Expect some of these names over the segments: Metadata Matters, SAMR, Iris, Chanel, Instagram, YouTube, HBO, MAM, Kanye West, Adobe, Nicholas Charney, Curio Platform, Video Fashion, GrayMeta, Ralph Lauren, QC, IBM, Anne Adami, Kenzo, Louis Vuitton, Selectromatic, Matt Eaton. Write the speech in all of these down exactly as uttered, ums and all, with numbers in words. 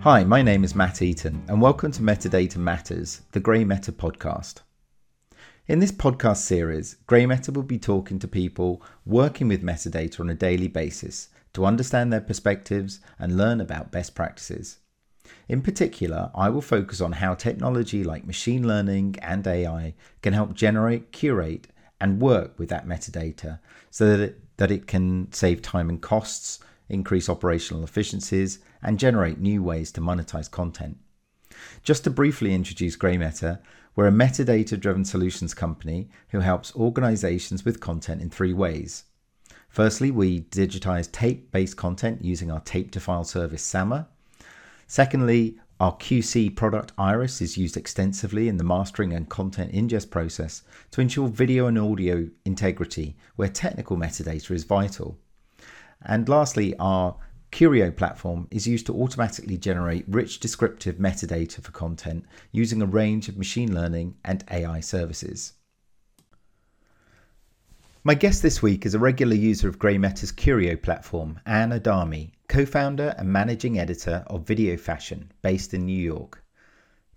Hi, my name is Matt Eaton and welcome to Metadata Matters, the GrayMeta podcast. In this podcast series, GrayMeta will be talking to people working with metadata on a daily basis to understand their perspectives and learn about best practices. In particular, I will focus on how technology like machine learning and A I can help generate, curate and work with that metadata so that it, that it can save time and costs, increase operational efficiencies, and generate new ways to monetize content. Just to briefly introduce GrayMeta, we're a metadata-driven solutions company who helps organizations with content in three ways. Firstly, we digitize tape-based content using our tape-to-file service, S A M R. Secondly, our Q C product, Iris, is used extensively in the mastering and content ingest process to ensure video and audio integrity, where technical metadata is vital. And lastly, our Curio platform is used to automatically generate rich descriptive metadata for content using a range of machine learning and A I services. My guest this week is a regular user of GrayMeta's Curio platform, Anne Adami, co-founder and managing editor of Video Fashion, based in New York.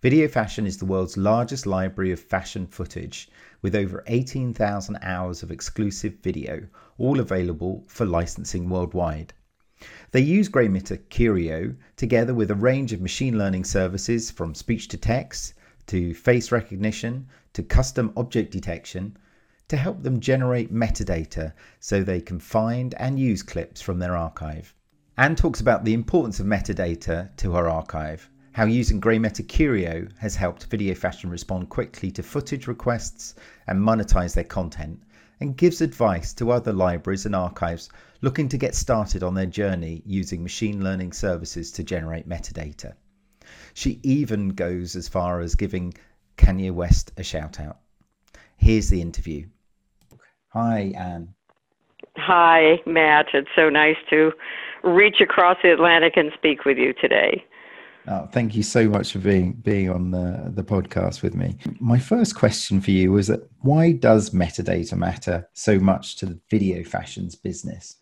Video Fashion is the world's largest library of fashion footage, with over eighteen thousand hours of exclusive video, all available for licensing worldwide. They use GrayMeta Curio together with a range of machine learning services from speech to text, to face recognition, to custom object detection, to help them generate metadata so they can find and use clips from their archive. Anne talks about the importance of metadata to her archive, how using GrayMeta Curio has helped Video Fashion respond quickly to footage requests and monetize their content, and gives advice to other libraries and archives looking to get started on their journey using machine learning services to generate metadata. She even goes as far as giving Kanye West a shout out. Here's the interview. Hi, Anne. Hi, Matt. It's so nice to reach across the Atlantic and speak with you today. Oh, thank you so much for being being on the, the podcast with me. My first question for you was that why does metadata matter so much to the Video Fashion's business?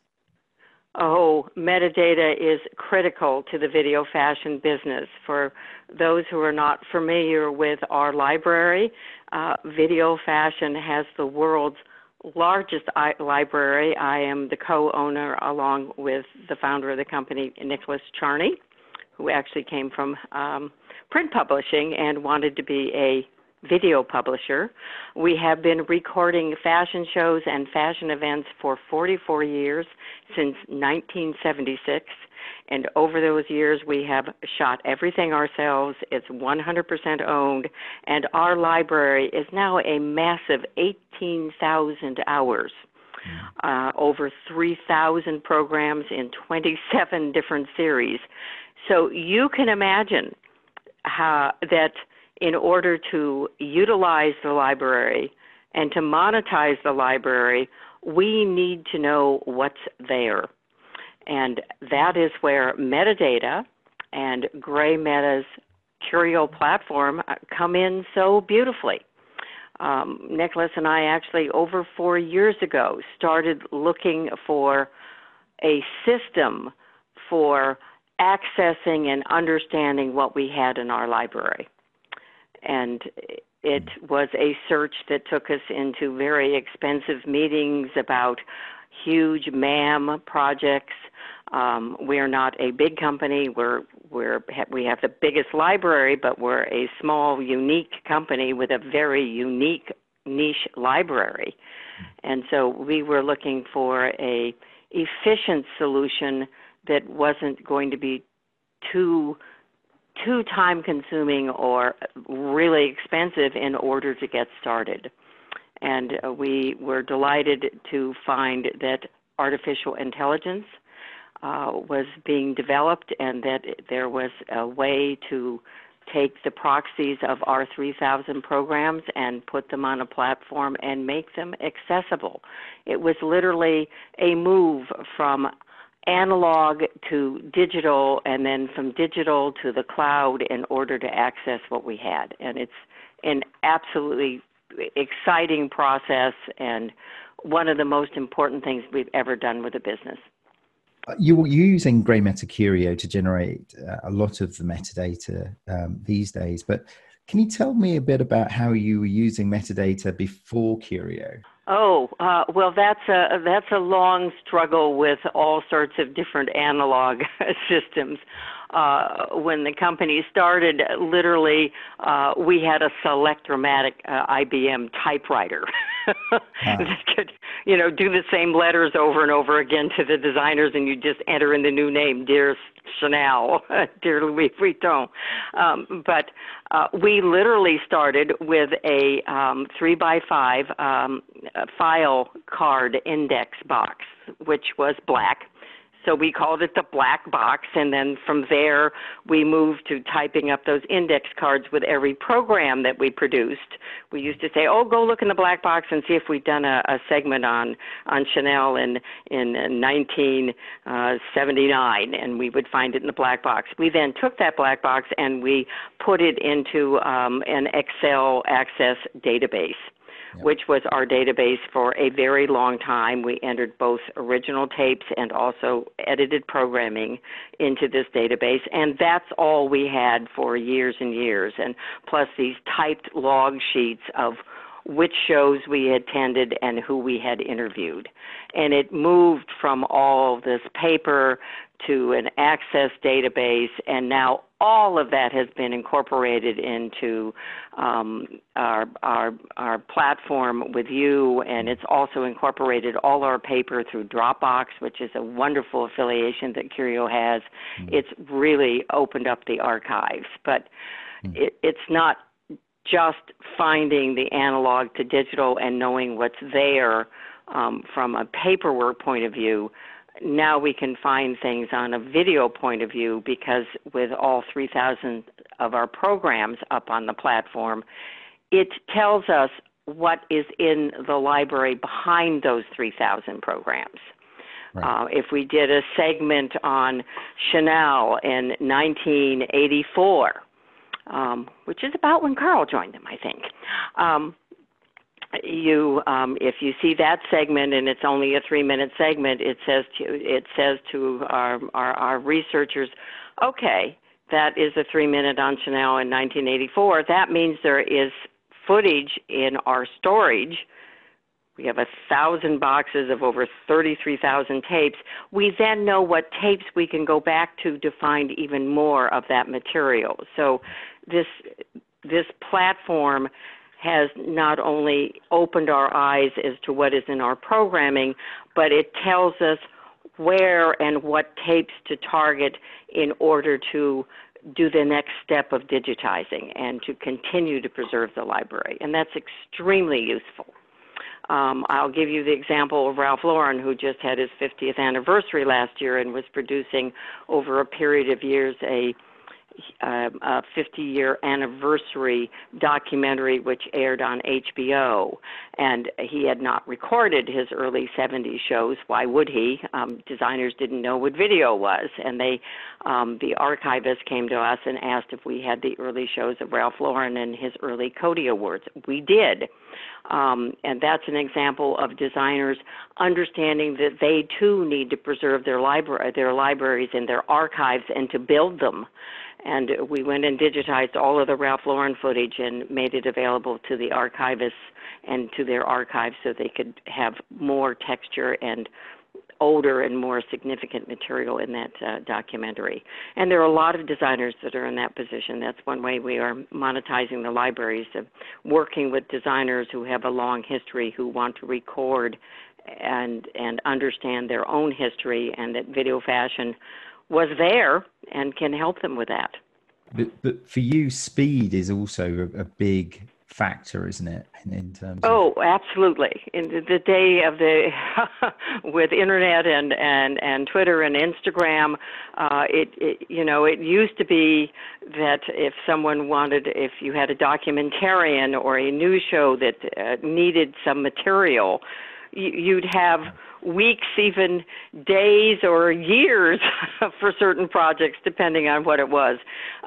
Oh, metadata is critical to the Video Fashion business. For those who are not familiar with our library, uh, Video Fashion has the world's largest I- library. I am the co-owner along with the founder of the company, Nicholas Charney, who actually came from um, print publishing and wanted to be a video publisher. We have been recording fashion shows and fashion events for forty-four years, since nineteen seventy-six. And over those years, we have shot everything ourselves. It's one hundred percent owned. And our library is now a massive eighteen thousand hours. Uh, over three thousand programs in twenty-seven different series. So you can imagine how, that in order to utilize the library and to monetize the library, we need to know what's there. And that is where metadata and GrayMeta's Curio platform come in so beautifully. Um, Nicholas and I actually, over four years ago, started looking for a system for accessing and understanding what we had in our library. And it was a search that took us into very expensive meetings about huge M A M projects. Um, we are not a big company. We're, we're, we have the biggest library, but we're a small, unique company with a very unique niche library. And so we were looking for a efficient solution that wasn't going to be too too time-consuming or really expensive in order to get started. And we were delighted to find that artificial intelligence uh, was being developed and that there was a way to take the proxies of our three thousand programs and put them on a platform and make them accessible. It was literally a move from analog to digital and then from digital to the cloud in order to access what we had. And it's an absolutely exciting process and one of the most important things we've ever done with a business. You were using GrayMeta Curio to generate uh, a lot of the metadata um, these days, but can you tell me a bit about how you were using metadata before Curio? Oh, uh, well, that's a that's a long struggle with all sorts of different analog systems. Uh, when the company started, literally, uh, we had a Selectromatic uh, I B M typewriter ah. that could, you know, do the same letters over and over again to the designers, and you just enter in the new name, dear Chanel, dear Louis Vuitton. Um, but uh, we literally started with a um, three by five um, file card index box, which was black. So we called it the black box, and then from there we moved to typing up those index cards with every program that we produced. We used to say, oh, go look in the black box and see if we've done a, a segment on, on Chanel in, in nineteen seventy-nine, and we would find it in the black box. We then took that black box and we put it into um, an Excel Access database. Yep. Which was our database for a very long time. We entered both original tapes and also edited programming into this database, and that's all we had for years and years, and plus these typed log sheets of which shows we attended and who we had interviewed. And it moved from all this paper to an Access database, and now all of that has been incorporated into um, our, our our platform with you, and it's also incorporated all our paper through Dropbox, which is a wonderful affiliation that Curio has. Mm. It's really opened up the archives, but mm. it, it's not just finding the analog to digital and knowing what's there um, from a paperwork point of view. Now we can find things on a video point of view, because with all three thousand of our programs up on the platform, it tells us what is in the library behind those three thousand programs. Right. Uh, if we did a segment on Chanel in nineteen eighty-four, um, which is about when Carl joined them, I think, um, You, um, if you see that segment and it's only a three-minute segment, it says to it says to our, our our researchers, okay, that is a three-minute on Chanel in nineteen eighty-four. That means there is footage in our storage. We have a thousand boxes of over thirty-three thousand tapes. We then know what tapes we can go back to to find even more of that material. So, this this platform has not only opened our eyes as to what is in our programming, but it tells us where and what tapes to target in order to do the next step of digitizing and to continue to preserve the library. And that's extremely useful. Um, I'll give you the example of Ralph Lauren, who just had his fiftieth anniversary last year and was producing over a period of years a Uh, a fifty-year anniversary documentary which aired on H B O, and he had not recorded his early seventies shows. Why would he? Um, designers didn't know what video was, and they, um, the archivist came to us and asked if we had the early shows of Ralph Lauren and his early Cody Awards. We did, um, and that's an example of designers understanding that they too need to preserve their library, their libraries and their archives, and to build them. And we went and digitized all of the Ralph Lauren footage and made it available to the archivists and to their archives so they could have more texture and older and more significant material in that uh, documentary. And there are a lot of designers that are in that position. That's one way we are monetizing the libraries, of working with designers who have a long history, who want to record and, and understand their own history, and that Video Fashion was there and can help them with that. But, but for you, speed is also a, a big factor, isn't it? In, in terms oh, of... absolutely. In the, the day of the with internet and, and, and Twitter and Instagram, uh, it, it you know it used to be that if someone wanted, if you had a documentarian or a news show that uh, needed some material, you'd have weeks, even days or years for certain projects, depending on what it was.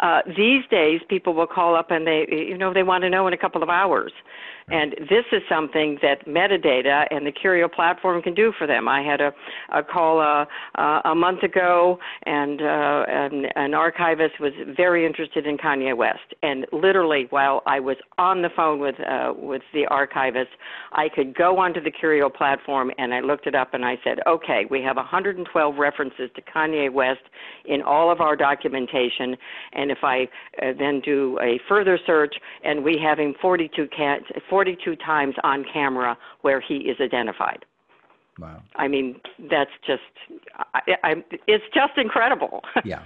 Uh, these days, people will call up and they, you know, they want to know in a couple of hours. And this is something that metadata and the Curio platform can do for them. I had a, a call uh, uh, a month ago, and uh, an, an archivist was very interested in Kanye West. And literally, while I was on the phone with uh, with the archivist, I could go onto the Curio platform, and I looked it up, and I said, okay, we have one hundred twelve references to Kanye West in all of our documentation. And if I uh, then do a further search, and we have him forty-two forty-two times on camera where he is identified. Wow. I mean, that's just, I, I, it's just incredible. Yeah.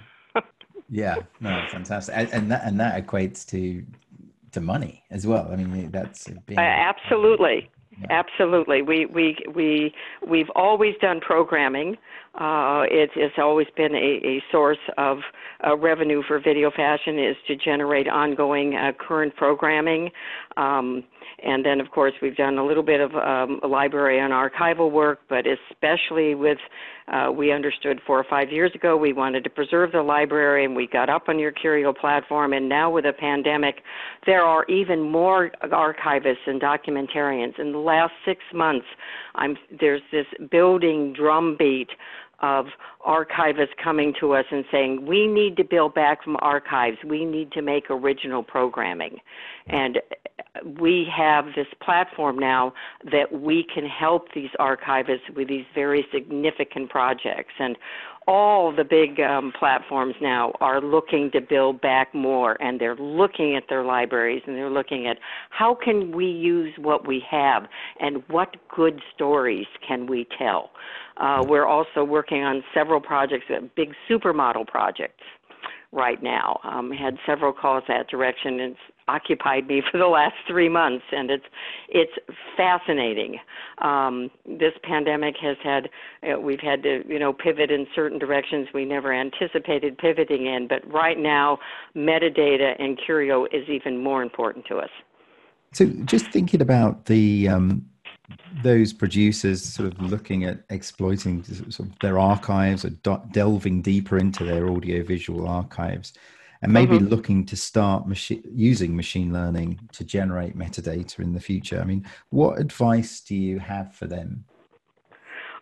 Yeah. No, fantastic. And, and, that, and that equates to to money as well. I mean, that's being... Uh, absolutely. Yeah. Absolutely. We, we, we, we've always done programming. Uh, it, it's always been a, a source of uh, revenue for Video Fashion, is to generate ongoing uh, current programming. Um, and then, of course, we've done a little bit of um, library and archival work, but especially with, uh, we understood four or five years ago, we wanted to preserve the library, and we got up on your Curio platform. And now with a pandemic, there are even more archivists and documentarians. In the last six months, I'm, there's this building drumbeat of archivists coming to us and saying, we need to build back from archives. We need to make original programming. And we have this platform now that we can help these archivists with these very significant projects. And all the big um, platforms now are looking to build back more, and they're looking at their libraries, and they're looking at how can we use what we have and what good stories can we tell. Uh, we're also working on several projects, big supermodel projects right now. Um, had several calls that direction, and it's occupied me for the last three months, and it's it's fascinating. Um, this pandemic has had, uh, we've had to, you know, pivot in certain directions we never anticipated pivoting in, but right now, metadata and Curio is even more important to us. So just thinking about the... Um those producers sort of looking at exploiting sort of their archives, or do- delving deeper into their audiovisual archives, and maybe mm-hmm. looking to start machi- using machine learning to generate metadata in the future. I mean, what advice do you have for them?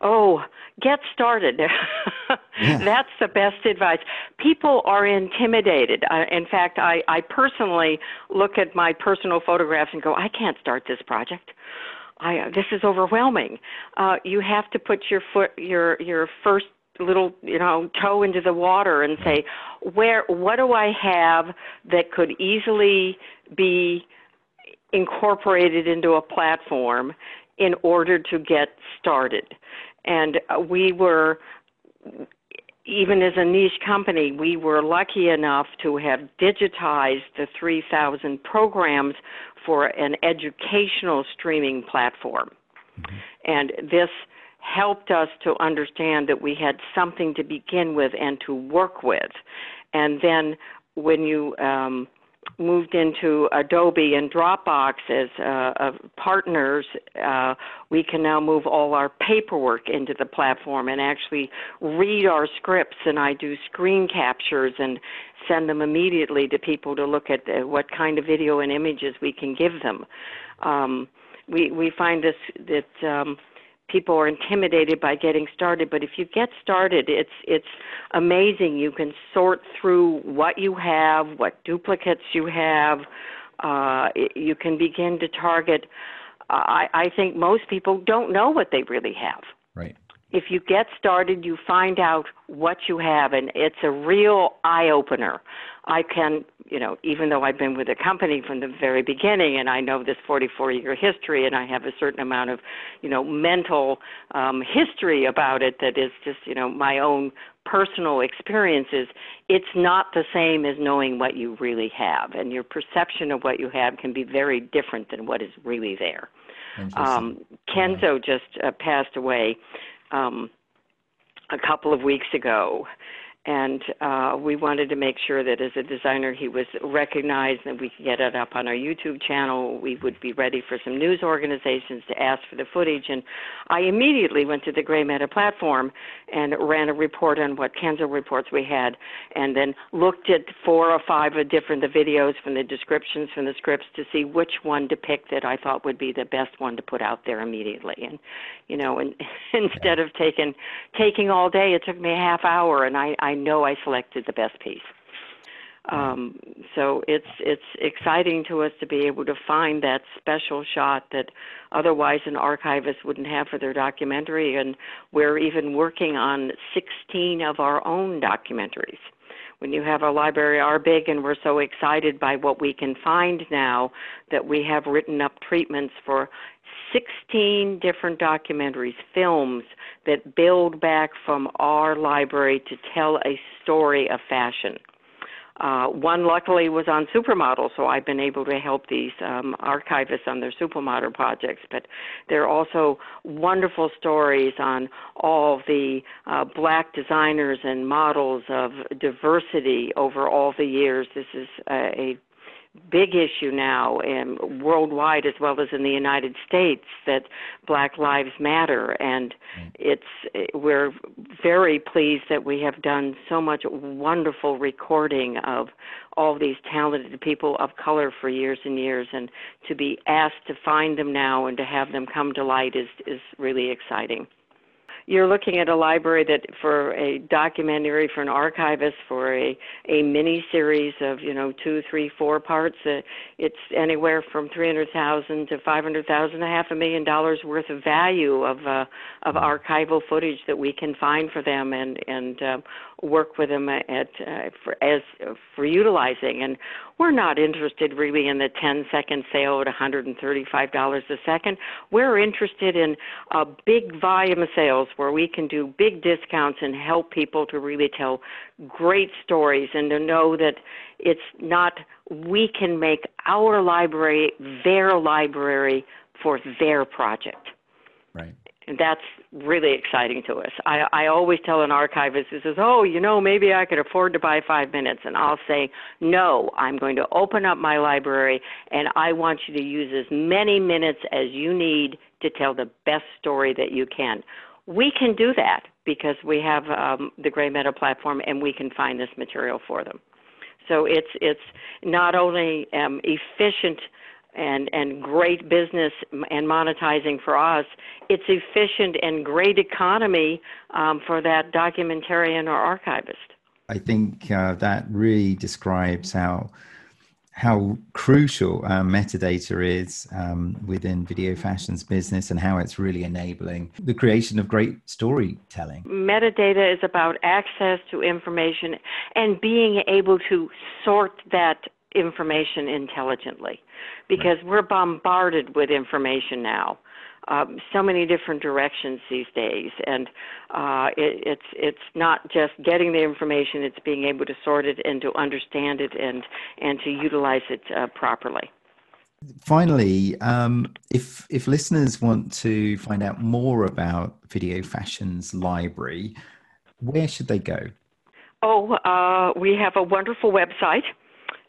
Oh, get started. Yeah. That's the best advice. People are intimidated. I, in fact, I, I personally look at my personal photographs and go, I can't start this project. I, this is overwhelming. Uh, you have to put your foot, your your first little, you know, toe into the water and say, where, what do I have that could easily be incorporated into a platform in order to get started? And we were. Even as a niche company, we were lucky enough to have digitized the three thousand programs for an educational streaming platform. Mm-hmm. And this helped us to understand that we had something to begin with and to work with. And then when you um, moved into Adobe and Dropbox as uh, partners, uh, we can now move all our paperwork into the platform and actually read our scripts, and I do screen captures and send them immediately to people to look at what kind of video and images we can give them. Um, we, we find this that um, people are intimidated by getting started, but if you get started, it's it's amazing. You can sort through what you have, what duplicates you have. Uh, you can begin to target. Uh, I, I think most people don't know what they really have. Right. If you get started, you find out what you have, and it's a real eye-opener. I can, you know, even though I've been with the company from the very beginning, and I know this forty-four-year history, and I have a certain amount of, you know, mental um, history about it that is just, you know, my own personal experiences, it's not the same as knowing what you really have, and your perception of what you have can be very different than what is really there. Um, Kenzo just uh, passed away Um, a couple of weeks ago, And uh, we wanted to make sure that as a designer he was recognized and we could get it up on our YouTube channel. We would be ready for some news organizations to ask for the footage. And I immediately went to the GrayMeta platform and ran a report on what Kenzo reports we had, and then looked at four or five of different the videos from the descriptions from the scripts to see which one to pick that I thought would be the best one to put out there immediately. And, you know, and instead of taking, taking all day, it took me a half hour, and I, I I know I selected the best piece. Um, so it's it's exciting to us to be able to find that special shot that otherwise an archivist wouldn't have for their documentary, and we're even working on sixteen of our own documentaries. When you have a library our big, and we're so excited by what we can find now that we have written up treatments for sixteen different documentaries, films that build back from our library to tell a story of fashion. Uh, one luckily was on supermodels, so I've been able to help these um, archivists on their supermodel projects, but there are also wonderful stories on all the uh, black designers and models of diversity over all the years. This is a, a big issue now um, worldwide as well as in the United States, that Black Lives Matter, and it's we're very pleased that we have done so much wonderful recording of all these talented people of color for years and years, and to be asked to find them now and to have them come to light is, is really exciting. You're looking at a library that for a documentary, for an archivist, for a, a mini-series of, you know, two, three, four parts, uh, it's anywhere from three hundred thousand dollars to five hundred thousand dollars, a half a million dollars worth of value of, uh, of archival footage that we can find for them and, and uh, work with them at, uh, for, as, for utilizing. And we're not interested really in the ten-second sale at one hundred thirty-five dollars a second. We're interested in a big volume of sales where we can do big discounts and help people to really tell great stories and to know that it's not we can make our library their library for their project. Right. And that's really exciting to us. I, I always tell an archivist who says, oh, you know, maybe I could afford to buy five minutes. And I'll say, no, I'm going to open up my library, and I want you to use as many minutes as you need to tell the best story that you can. We can do that because we have um, the GrayMeta platform, and we can find this material for them. So it's, it's not only um, efficient And, and great business and monetizing for us, it's efficient and great economy um, for that documentarian or archivist. I think uh, that really describes how how crucial uh, metadata is um, within Video Fashion's business and how it's really enabling the creation of great storytelling. Metadata is about access to information and being able to sort that information intelligently, because we're bombarded with information now, um, so many different directions these days, and uh, it, it's it's not just getting the information; it's being able to sort it and to understand it and and to utilize it uh, properly. Finally, um, if if listeners want to find out more about Video Fashion's library, where should they go? Oh, uh, we have a wonderful website.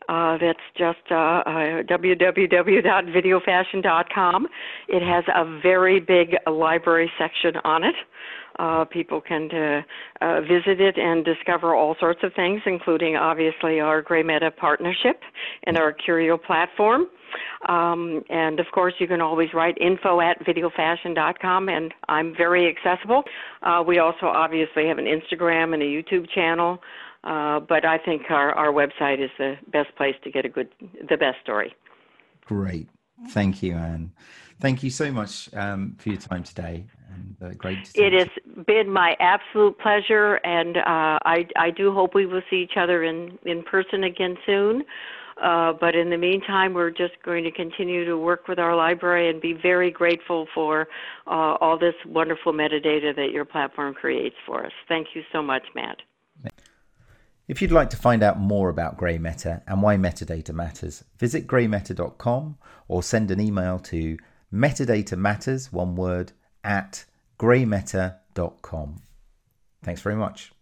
Uh, that's just uh, uh, w w w dot video fashion dot com. It has a very big library section on it. Uh, people can uh, uh, visit it and discover all sorts of things, including obviously our GrayMeta partnership and our Curio platform. Um, and of course, you can always write info at video fashion dot com, and I'm very accessible. Uh, we also obviously have an Instagram and a YouTube channel. Uh, but I think our, our website is the best place to get a good, the best story. Great. Thank you, Anne. Thank you so much um, for your time today. And, uh, great. To it has you. been my absolute pleasure. And uh, I, I do hope we will see each other in, in person again soon. Uh, but in the meantime, we're just going to continue to work with our library and be very grateful for uh, all this wonderful metadata that your platform creates for us. Thank you so much, Matt. If you'd like to find out more about GrayMeta and why metadata matters, visit grey meta dot com or send an email to metadata matters, one word, at grey meta dot com. Thanks very much.